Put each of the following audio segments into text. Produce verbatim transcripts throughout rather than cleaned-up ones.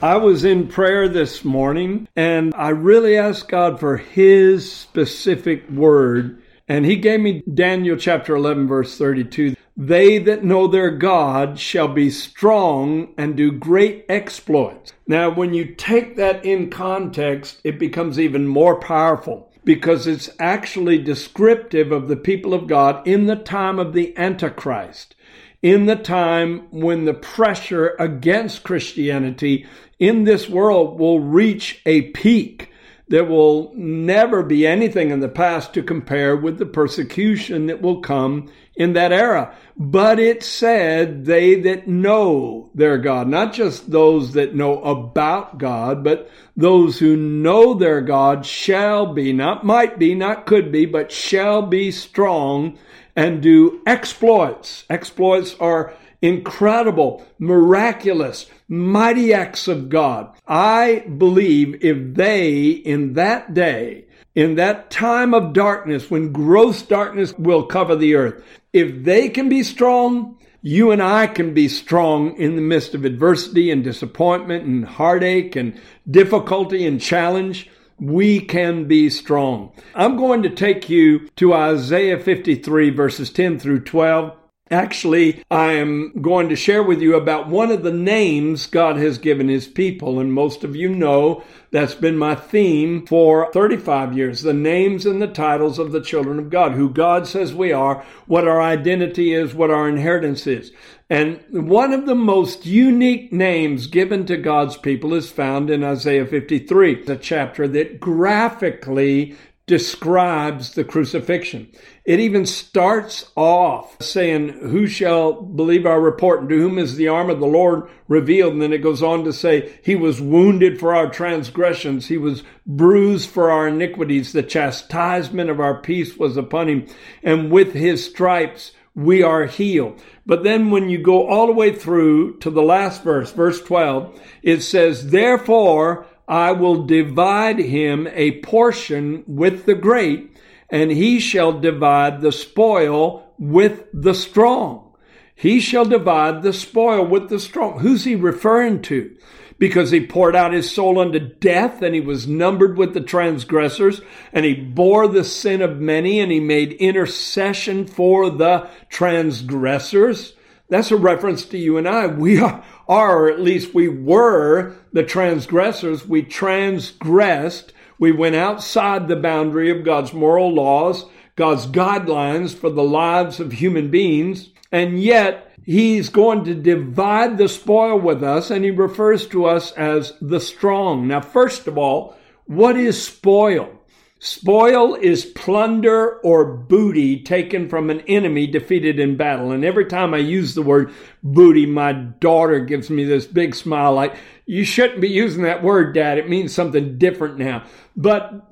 I was in prayer this morning, and I really asked God for His specific word. And He gave me Daniel chapter eleven, verse thirty-two. They that know their God shall be strong and do great exploits. Now, when you take that in context, it becomes even more powerful because it's actually descriptive of the people of God in the time of the Antichrist, in the time when the pressure against Christianity in this world will reach a peak. There will never be anything in the past to compare with the persecution that will come in that era. But it said they that know their God, not just those that know about God, but those who know their God shall be, not might be, not could be, but shall be strong and do exploits. Exploits are incredible, miraculous, mighty acts of God. I believe if they, in that day, in that time of darkness, when gross darkness will cover the earth, if they can be strong, you and I can be strong in the midst of adversity and disappointment and heartache and difficulty and challenge. We can be strong. I'm going to take you to Isaiah fifty-three, verses ten through twelve. Actually, I am going to share with you about one of the names God has given His people. And most of you know that's been my theme for thirty-five years, the names and the titles of the children of God, who God says we are, what our identity is, what our inheritance is. And one of the most unique names given to God's people is found in Isaiah fifty-three, the chapter that graphically describes the crucifixion. It even starts off saying, who shall believe our report, and to whom is the arm of the Lord revealed? And then it goes on to say, He was wounded for our transgressions. He was bruised for our iniquities. The chastisement of our peace was upon Him, and with His stripes we are healed. But then when you go all the way through to the last verse, verse twelve, it says, therefore, I will divide him a portion with the great, and he shall divide the spoil with the strong. He shall divide the spoil with the strong. Who's He referring to? Because He poured out His soul unto death, and He was numbered with the transgressors, and He bore the sin of many, and He made intercession for the transgressors. That's a reference to you and I. We are, or at least we were, the transgressors. We transgressed. We went outside the boundary of God's moral laws, God's guidelines for the lives of human beings. And yet He's going to divide the spoil with us, and He refers to us as the strong. Now, first of all, what is spoil? Spoil is plunder or booty taken from an enemy defeated in battle. And every time I use the word booty, my daughter gives me this big smile like, you shouldn't be using that word, Dad. It means something different now. But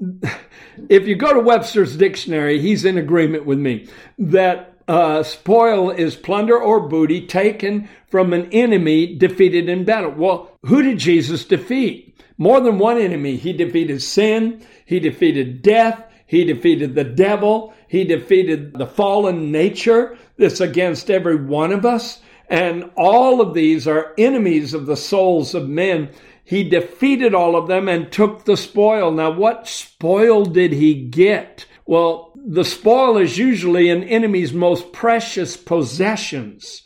if you go to Webster's dictionary, he's in agreement with me that Uh, spoil is plunder or booty taken from an enemy defeated in battle. Well, who did Jesus defeat? More than one enemy. He defeated sin. He defeated death. He defeated the devil. He defeated the fallen nature that's against every one of us. And all of these are enemies of the souls of men. He defeated all of them and took the spoil. Now, what spoil did He get? Well, the spoil is usually an enemy's most precious possessions.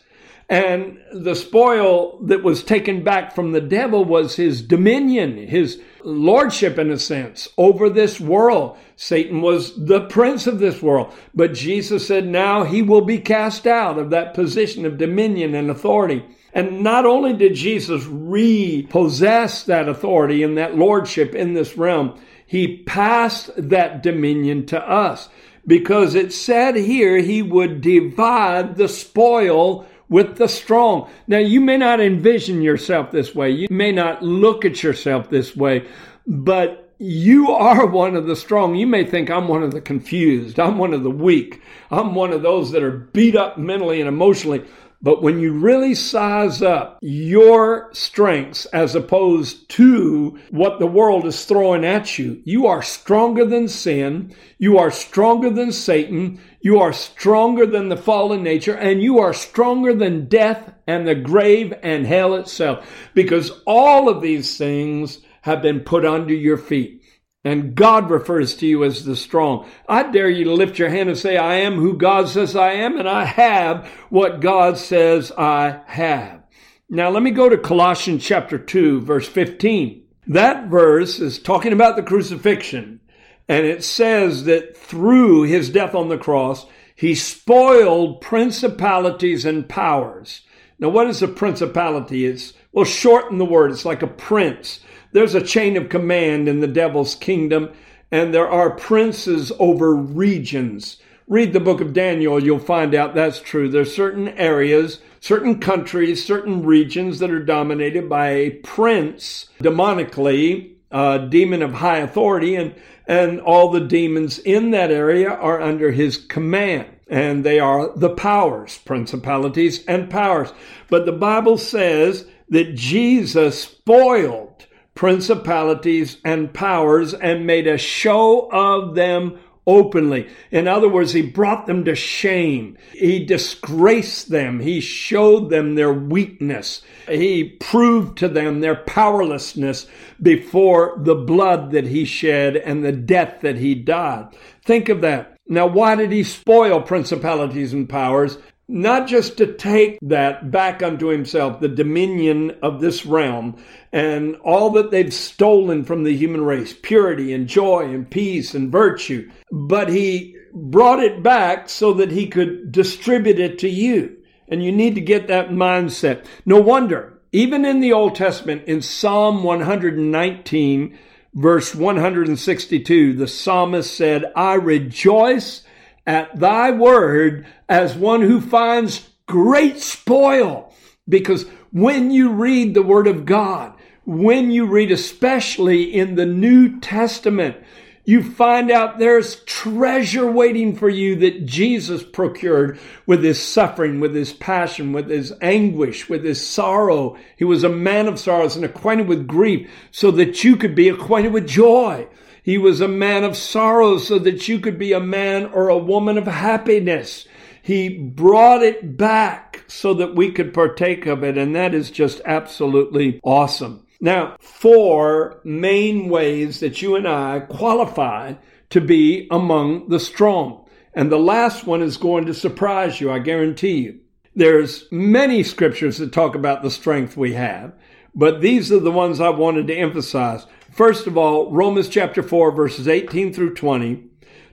And the spoil that was taken back from the devil was his dominion, his lordship, in a sense, over this world. Satan was the prince of this world. But Jesus said now he will be cast out of that position of dominion and authority. And not only did Jesus repossess that authority and that lordship in this realm, He passed that dominion to us, because it said here He would divide the spoil with the strong. Now, you may not envision yourself this way. You may not look at yourself this way, but you are one of the strong. You may think, I'm one of the confused. I'm one of the weak. I'm one of those that are beat up mentally and emotionally. But when you really size up your strengths as opposed to what the world is throwing at you, you are stronger than sin. You are stronger than Satan. You are stronger than the fallen nature, and you are stronger than death and the grave and hell itself, because all of these things have been put under your feet. And God refers to you as the strong. I dare you to lift your hand and say, I am who God says I am, and I have what God says I have. Now, let me go to Colossians chapter two, verse fifteen. That verse is talking about the crucifixion, and it says that through his death on the cross, he spoiled principalities and powers. Now, what is a principality? It's, well, shorten the word. It's like a prince. There's a chain of command in the devil's kingdom, and there are princes over regions. Read the book of Daniel, you'll find out that's true. There's certain areas, certain countries, certain regions that are dominated by a prince, demonically, a demon of high authority, and, and all the demons in that area are under his command. And they are the powers, principalities and powers. But the Bible says that Jesus spoiled principalities and powers and made a show of them openly. In other words, he brought them to shame. He disgraced them. He showed them their weakness. He proved to them their powerlessness before the blood that he shed and the death that he died. Think of that. Now, why did he spoil principalities and powers? Not just to take that back unto himself, the dominion of this realm and all that they've stolen from the human race, purity and joy and peace and virtue, but he brought it back so that he could distribute it to you. And you need to get that mindset. No wonder, even in the Old Testament, in Psalm one nineteen, verse one sixty-two, the psalmist said, I rejoice at thy word as one who finds great spoil. Because when you read the word of God, when you read especially in the New Testament, you find out there's treasure waiting for you that Jesus procured with his suffering, with his passion, with his anguish, with his sorrow. He was a man of sorrows and acquainted with grief so that you could be acquainted with joy. He was a man of sorrows so that you could be a man or a woman of happiness. He brought it back so that we could partake of it. And that is just absolutely awesome. Now, four main ways that you and I qualify to be among the strong. And the last one is going to surprise you, I guarantee you. There's many scriptures that talk about the strength we have, but these are the ones I wanted to emphasize. First of all, Romans chapter four, verses eighteen through twenty,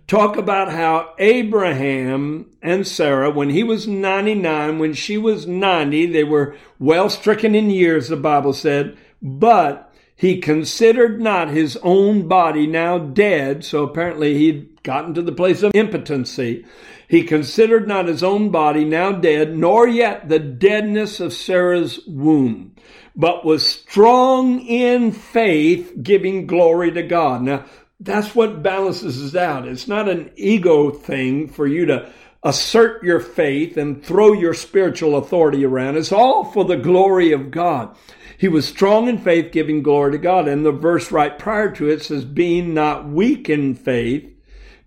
talk about how Abraham and Sarah, when he was ninety-nine, when she was ninety, they were well stricken in years, the Bible said, but he considered not his own body now dead. So apparently he'd gotten to the place of impotency. He considered not his own body now dead, nor yet the deadness of Sarah's womb, but was strong in faith, giving glory to God. Now, that's what balances it out. It's not an ego thing for you to assert your faith and throw your spiritual authority around. It's all for the glory of God. He was strong in faith, giving glory to God. And the verse right prior to it says, being not weak in faith,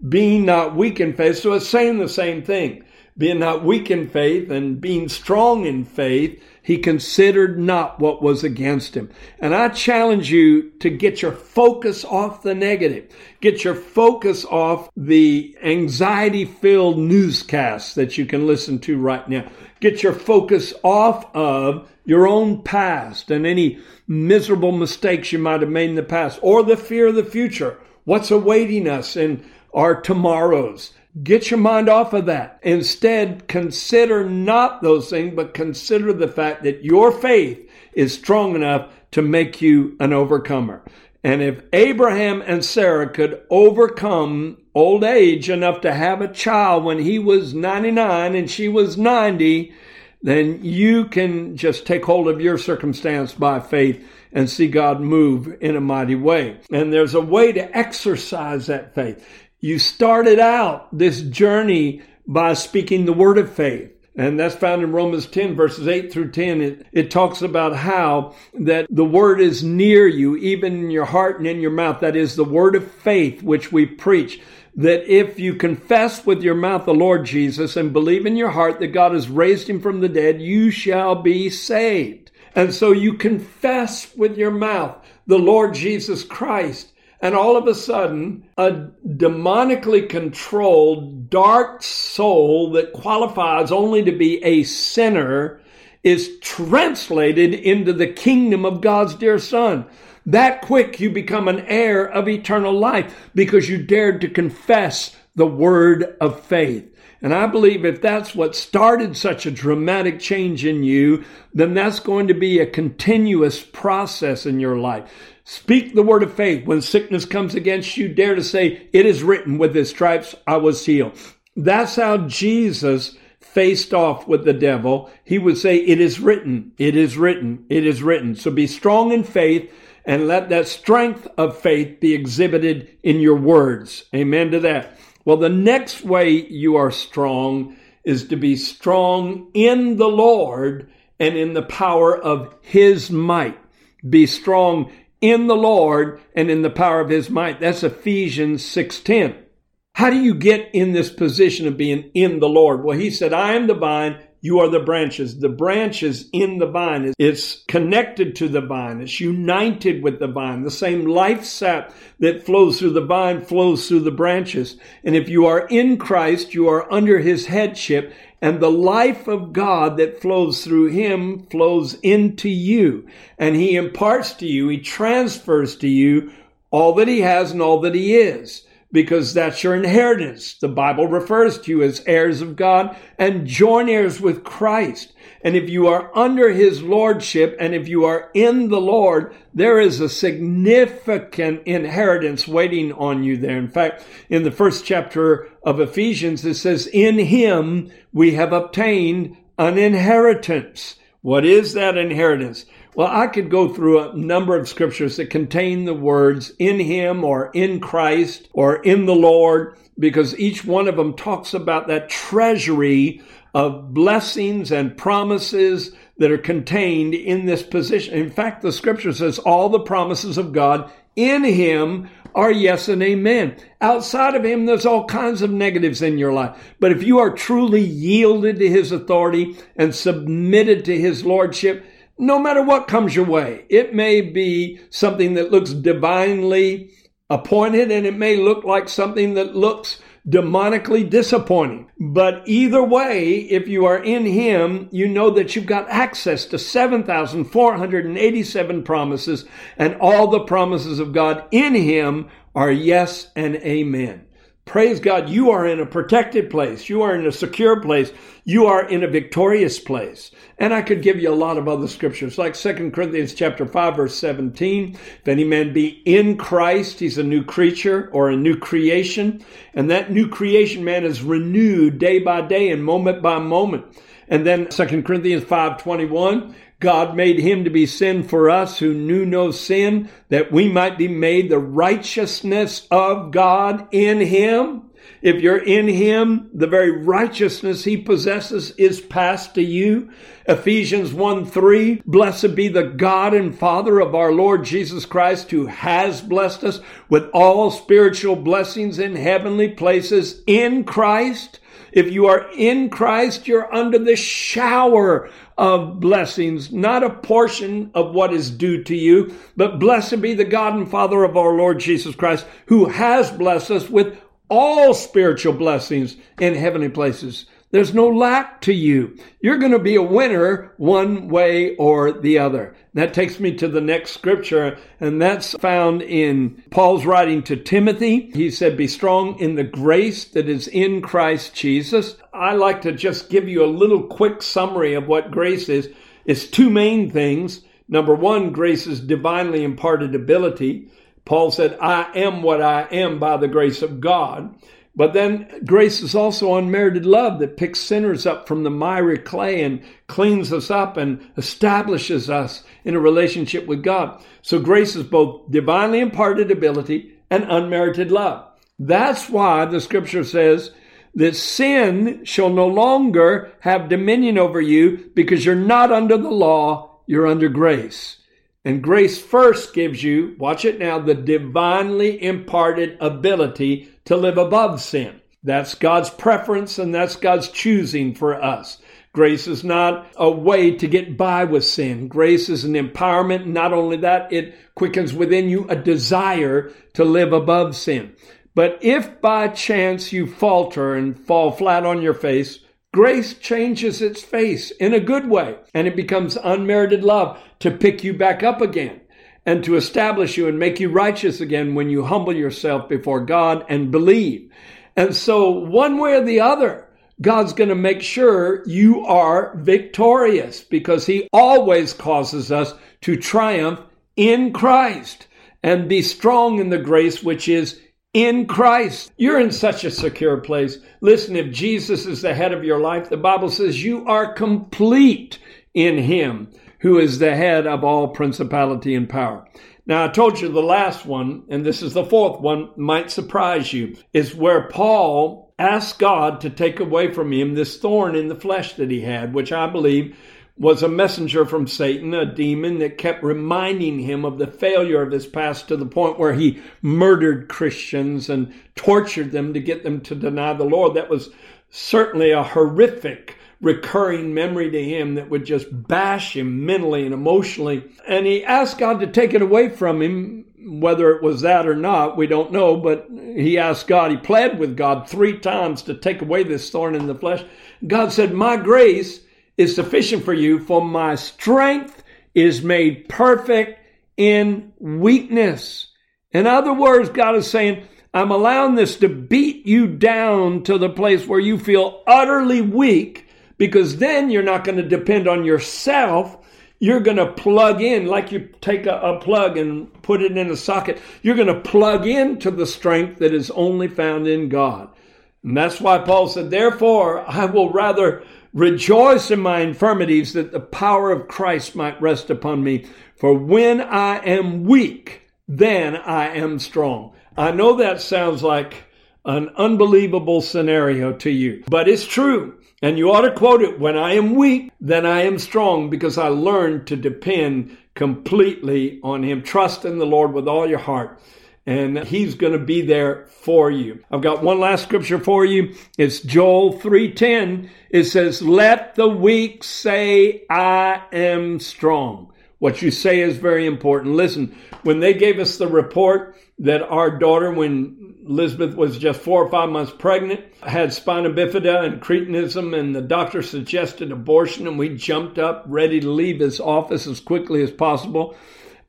being not weak in faith. So it's saying the same thing. Being not weak in faith and being strong in faith, he considered not what was against him. And I challenge you to get your focus off the negative. Get your focus off the anxiety-filled newscasts that you can listen to right now. Get your focus off of your own past and any miserable mistakes you might have made in the past, or the fear of the future, what's awaiting us in our tomorrows. Get your mind off of that. Instead, consider not those things, but consider the fact that your faith is strong enough to make you an overcomer. And if Abraham and Sarah could overcome old age enough to have a child when he was ninety-nine and she was ninety, then you can just take hold of your circumstance by faith and see God move in a mighty way. And there's a way to exercise that faith. You started out this journey by speaking the word of faith. And that's found in Romans ten, verses eight through ten. It, it talks about how that the word is near you, even in your heart and in your mouth. That is the word of faith, which we preach. That if you confess with your mouth the Lord Jesus and believe in your heart that God has raised him from the dead, you shall be saved. And so you confess with your mouth the Lord Jesus Christ. And all of a sudden, a demonically controlled, dark soul that qualifies only to be a sinner is translated into the kingdom of God's dear Son. That quick, you become an heir of eternal life because you dared to confess the word of faith. And I believe if that's what started such a dramatic change in you, then that's going to be a continuous process in your life. Speak the word of faith. When sickness comes against you, dare to say, it is written, with his stripes I was healed. That's how Jesus faced off with the devil. He would say, it is written, it is written, it is written. So be strong in faith and let that strength of faith be exhibited in your words. Amen to that. Well, the next way you are strong is to be strong in the Lord and in the power of his might. Be strong in the Lord and in the power of his might. That's Ephesians six ten. How do you get in this position of being in the Lord? Well, he said, I am the vine, you are the branches. The branch is in the vine. It's connected to the vine. It's united with the vine. The same life sap that flows through the vine flows through the branches. And if you are in Christ, you are under his headship, and the life of God that flows through him flows into you. And he imparts to you, he transfers to you all that he has and all that he is, because that's your inheritance. The Bible refers to you as heirs of God and joint heirs with Christ. And if you are under his lordship and if you are in the Lord, there is a significant inheritance waiting on you there. In fact, in the first chapter of Ephesians, it says, in him we have obtained an inheritance. What is that inheritance? Well, I could go through a number of scriptures that contain the words in him or in Christ or in the Lord, because each one of them talks about that treasury of blessings and promises that are contained in this position. In fact, the scripture says all the promises of God in him are yes and amen. Outside of him, there's all kinds of negatives in your life. But if you are truly yielded to his authority and submitted to his lordship, no matter what comes your way, it may be something that looks divinely appointed, and it may look like something that looks demonically disappointing. But either way, if you are in him, you know that you've got access to seven thousand four hundred eighty-seven promises, and all the promises of God in him are yes and amen. Praise God, you are in a protected place. You are in a secure place. You are in a victorious place. And I could give you a lot of other scriptures, like Second Corinthians chapter five, verse seventeen. If any man be in Christ, he's a new creature or a new creation. And that new creation, man, is renewed day by day and moment by moment. And then Second Corinthians five twenty-one, God made him to be sin for us who knew no sin, that we might be made the righteousness of God in him. If you're in him, the very righteousness he possesses is passed to you. Ephesians one three, blessed be the God and Father of our Lord Jesus Christ, who has blessed us with all spiritual blessings in heavenly places in Christ. If you are in Christ, you're under the shower of blessings, not a portion of what is due to you, but blessed be the God and Father of our Lord Jesus Christ, who has blessed us with all spiritual blessings in heavenly places. There's no lack to you. You're going to be a winner one way or the other. That takes me to the next scripture, and that's found in Paul's writing to Timothy. He said, be strong in the grace that is in Christ Jesus. I like to just give you a little quick summary of what grace is. It's two main things. Number one, grace is divinely imparted ability. Paul said, I am what I am by the grace of God. But then grace is also unmerited love that picks sinners up from the miry clay and cleans us up and establishes us in a relationship with God. So grace is both divinely imparted ability and unmerited love. That's why the scripture says that sin shall no longer have dominion over you, because you're not under the law, you're under grace. And grace first gives you, watch it now, the divinely imparted ability to live above sin. That's God's preference, and that's God's choosing for us. Grace is not a way to get by with sin. Grace is an empowerment. Not only that, it quickens within you a desire to live above sin. But if by chance you falter and fall flat on your face, grace changes its face in a good way, and it becomes unmerited love to pick you back up again and to establish you and make you righteous again when you humble yourself before God and believe. And so one way or the other, God's going to make sure you are victorious, because he always causes us to triumph in Christ and be strong in the grace which is in Christ. You're in such a secure place. Listen, if Jesus is the head of your life, the Bible says you are complete in him who is the head of all principality and power. Now, I told you the last one, and this is the fourth one, might surprise you, is where Paul asked God to take away from him this thorn in the flesh that he had, which I believe was a messenger from Satan, a demon that kept reminding him of the failure of his past, to the point where he murdered Christians and tortured them to get them to deny the Lord. That was certainly a horrific recurring memory to him that would just bash him mentally and emotionally. And he asked God to take it away from him. Whether it was that or not, we don't know, but he asked God, he pled with God three times to take away this thorn in the flesh. God said, "My grace is sufficient for you, for my strength is made perfect in weakness." In other words, God is saying, I'm allowing this to beat you down to the place where you feel utterly weak, because then you're not going to depend on yourself. You're going to plug in, like you take a, a plug and put it in a socket. You're going to plug into the strength that is only found in God. And that's why Paul said, therefore, I will rather rejoice in my infirmities, that the power of Christ might rest upon me. For when I am weak, then I am strong. I know that sounds like an unbelievable scenario to you, but it's true. And you ought to quote it, when I am weak, then I am strong, because I learned to depend completely on him. Trust in the Lord with all your heart, and he's going to be there for you. I've got one last scripture for you. It's Joel three ten. It says, let the weak say, I am strong. What you say is very important. Listen, when they gave us the report that our daughter, when Elizabeth was just four or five months pregnant, had spina bifida and cretinism, and the doctor suggested abortion, and we jumped up ready to leave his office as quickly as possible.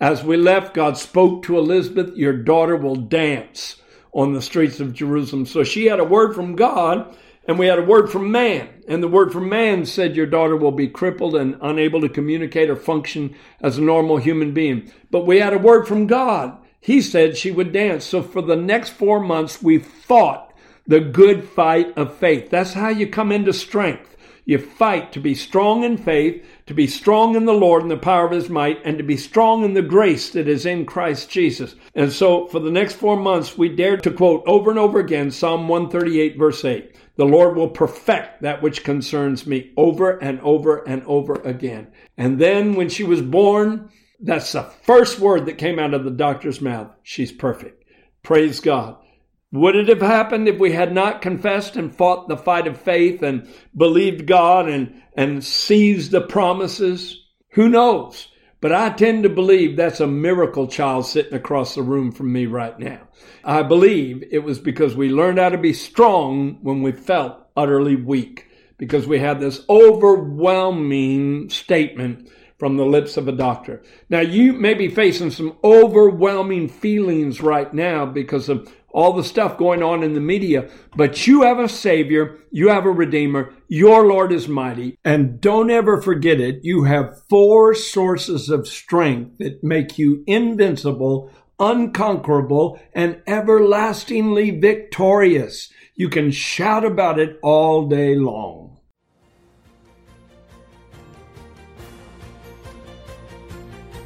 As we left, God spoke to Elizabeth, your daughter will dance on the streets of Jerusalem. So she had a word from God, and we had a word from man. And the word from man said, your daughter will be crippled and unable to communicate or function as a normal human being. But we had a word from God. He said she would dance. So for the next four months, we fought the good fight of faith. That's how you come into strength. You fight to be strong in faith, to be strong in the Lord and the power of his might, and to be strong in the grace that is in Christ Jesus. And so for the next four months, we dared to quote over and over again Psalm one thirty-eight, verse eight. The Lord will perfect that which concerns me, over and over and over again. And then when she was born, that's the first word that came out of the doctor's mouth. She's perfect. Praise God. Would it have happened if we had not confessed and fought the fight of faith and believed God and, and seized the promises? Who knows? But I tend to believe that's a miracle child sitting across the room from me right now. I believe it was because we learned how to be strong when we felt utterly weak, because we had this overwhelming statement from the lips of a doctor. Now, you may be facing some overwhelming feelings right now because of all the stuff going on in the media, but you have a Savior, you have a Redeemer, your Lord is mighty, and don't ever forget it, you have four sources of strength that make you invincible, unconquerable, and everlastingly victorious. You can shout about it all day long.